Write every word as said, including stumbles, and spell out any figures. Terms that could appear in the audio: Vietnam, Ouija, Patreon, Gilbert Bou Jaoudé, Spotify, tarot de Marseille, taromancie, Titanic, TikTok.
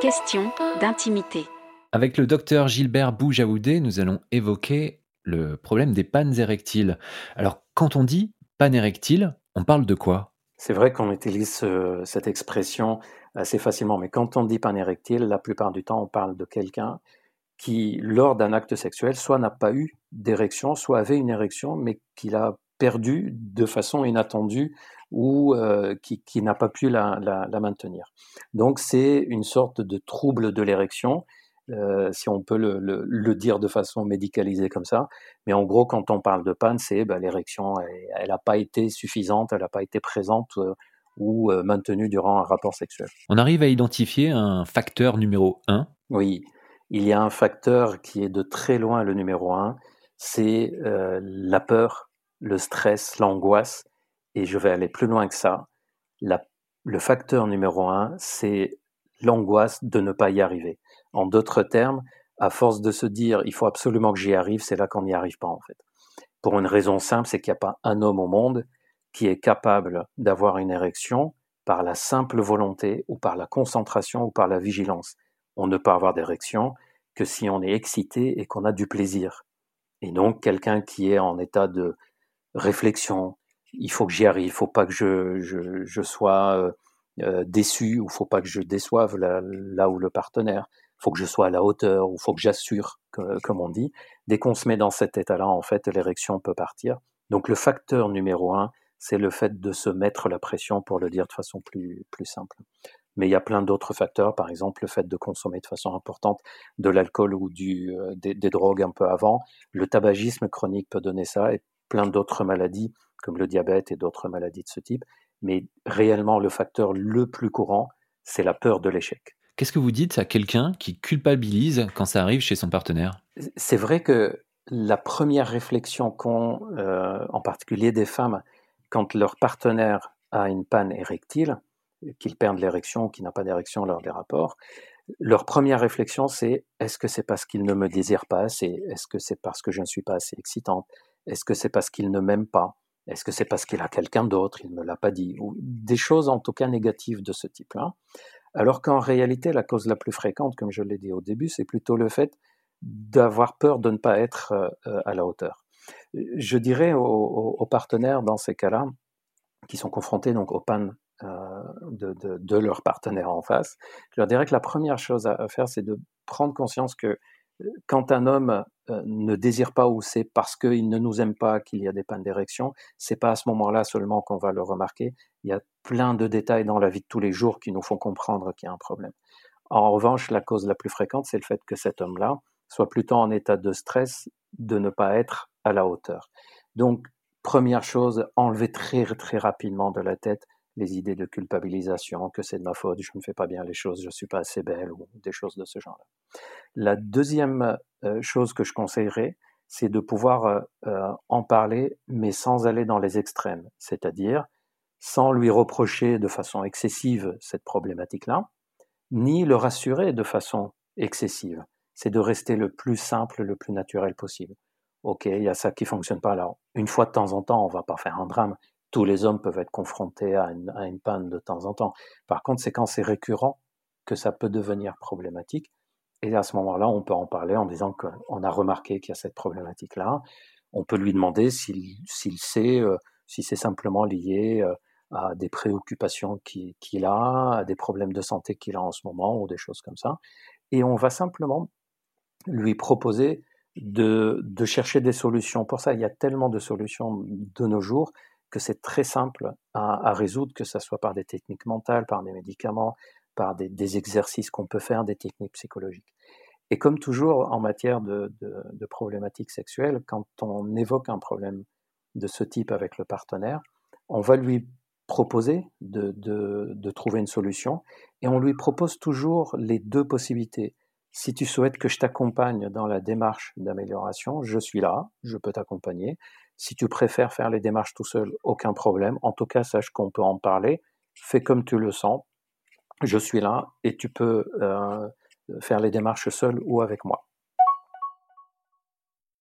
Question d'intimité. Avec le docteur Gilbert Bou Jaoudé, nous allons évoquer le problème des pannes érectiles. Alors, quand on dit panne érectile, on parle de quoi ? C'est vrai qu'on utilise ce, cette expression assez facilement, mais quand on dit panne érectile, la plupart du temps, on parle de quelqu'un qui, lors d'un acte sexuel, soit n'a pas eu d'érection, soit avait une érection, mais qu'il a perdu de façon inattendue ou euh, qui, qui n'a pas pu la, la, la maintenir. Donc c'est une sorte de trouble de l'érection, euh, si on peut le, le, le dire de façon médicalisée comme ça, mais en gros quand on parle de panne, c'est ben, l'érection, elle n'a pas été suffisante, elle n'a pas été présente euh, ou euh, maintenue durant un rapport sexuel. On arrive à identifier un facteur numéro un ? Oui, il y a un facteur qui est de très loin le numéro un, c'est euh, la peur, le stress, l'angoisse, et je vais aller plus loin que ça. La, le facteur numéro un, c'est l'angoisse de ne pas y arriver. En d'autres termes, à force de se dire « il faut absolument que j'y arrive », c'est là qu'on n'y arrive pas en fait. Pour une raison simple, c'est qu'il n'y a pas un homme au monde qui est capable d'avoir une érection par la simple volonté ou par la concentration ou par la vigilance. On ne peut avoir d'érection que si on est excité et qu'on a du plaisir. Et donc, quelqu'un qui est en état de réflexion, il faut que j'y arrive, il ne faut pas que je, je, je sois euh, déçu, ou il ne faut pas que je déçoive là, là où le partenaire, il faut que je sois à la hauteur, ou il faut que j'assure, que, comme on dit. Dès qu'on se met dans cet état-là, en fait, l'érection peut partir. Donc le facteur numéro un, c'est le fait de se mettre la pression, pour le dire de façon plus, plus simple. Mais il y a plein d'autres facteurs, par exemple le fait de consommer de façon importante de l'alcool ou du, euh, des, des drogues un peu avant. Le tabagisme chronique peut donner ça, et plein d'autres maladies, comme le diabète et d'autres maladies de ce type. Mais réellement, le facteur le plus courant, c'est la peur de l'échec. Qu'est-ce que vous dites à quelqu'un qui culpabilise quand ça arrive chez son partenaire ? C'est vrai que la première réflexion qu'ont, euh, en particulier des femmes, quand leur partenaire a une panne érectile, qu'il perde l'érection ou qu'il n'a pas d'érection lors des rapports, leur première réflexion, c'est « est-ce que c'est parce qu'il ne me désire pas assez ? Est-ce que c'est parce que je ne suis pas assez excitante ? Est-ce que c'est parce qu'il ne m'aime pas ? Est-ce que c'est parce qu'il a quelqu'un d'autre ? Il ne me l'a pas dit ?» Ou des choses en tout cas négatives de ce type-là. Alors qu'en réalité, la cause la plus fréquente, comme je l'ai dit au début, c'est plutôt le fait d'avoir peur de ne pas être à la hauteur. Je dirais aux, aux partenaires dans ces cas-là, qui sont confrontés donc aux pannes euh, de, de, de leur partenaire en face, je leur dirais que la première chose à faire, c'est de prendre conscience que quand un homme ne désire pas ou c'est parce qu'il ne nous aime pas qu'il y a des pannes d'érection, c'est pas à ce moment-là seulement qu'on va le remarquer. Il y a plein de détails dans la vie de tous les jours qui nous font comprendre qu'il y a un problème. En revanche, la cause la plus fréquente, c'est le fait que cet homme-là soit plutôt en état de stress, de ne pas être à la hauteur. Donc, première chose, enlever très très rapidement de la tête les idées de culpabilisation, que c'est de ma faute, je ne fais pas bien les choses, je ne suis pas assez belle, ou des choses de ce genre-là. La deuxième chose que je conseillerais, c'est de pouvoir euh, en parler, mais sans aller dans les extrêmes, c'est-à-dire sans lui reprocher de façon excessive cette problématique-là, ni le rassurer de façon excessive. C'est de rester le plus simple, le plus naturel possible. Ok, il y a ça qui ne fonctionne pas, alors une fois de temps en temps, on ne va pas faire un drame. Tous les hommes peuvent être confrontés à une, à une panne de temps en temps. Par contre, c'est quand c'est récurrent que ça peut devenir problématique. Et à ce moment-là, on peut en parler en disant qu'on a remarqué qu'il y a cette problématique-là. On peut lui demander s'il, s'il sait, euh, si c'est simplement lié euh, à des préoccupations qu'il, qu'il a, à des problèmes de santé qu'il a en ce moment, ou des choses comme ça. Et on va simplement lui proposer de, de chercher des solutions. Pour ça, il y a tellement de solutions de nos jours que c'est très simple à, à résoudre, que ce soit par des techniques mentales, par des médicaments, par des, des exercices qu'on peut faire, des techniques psychologiques. Et comme toujours en matière de, de, de problématiques sexuelles, quand on évoque un problème de ce type avec le partenaire, on va lui proposer de, de, de trouver une solution, et on lui propose toujours les deux possibilités. Si tu souhaites que je t'accompagne dans la démarche d'amélioration, je suis là, je peux t'accompagner. Si tu préfères faire les démarches tout seul, aucun problème. En tout cas, sache qu'on peut en parler. Fais comme tu le sens. Je suis là et tu peux euh, faire les démarches seul ou avec moi.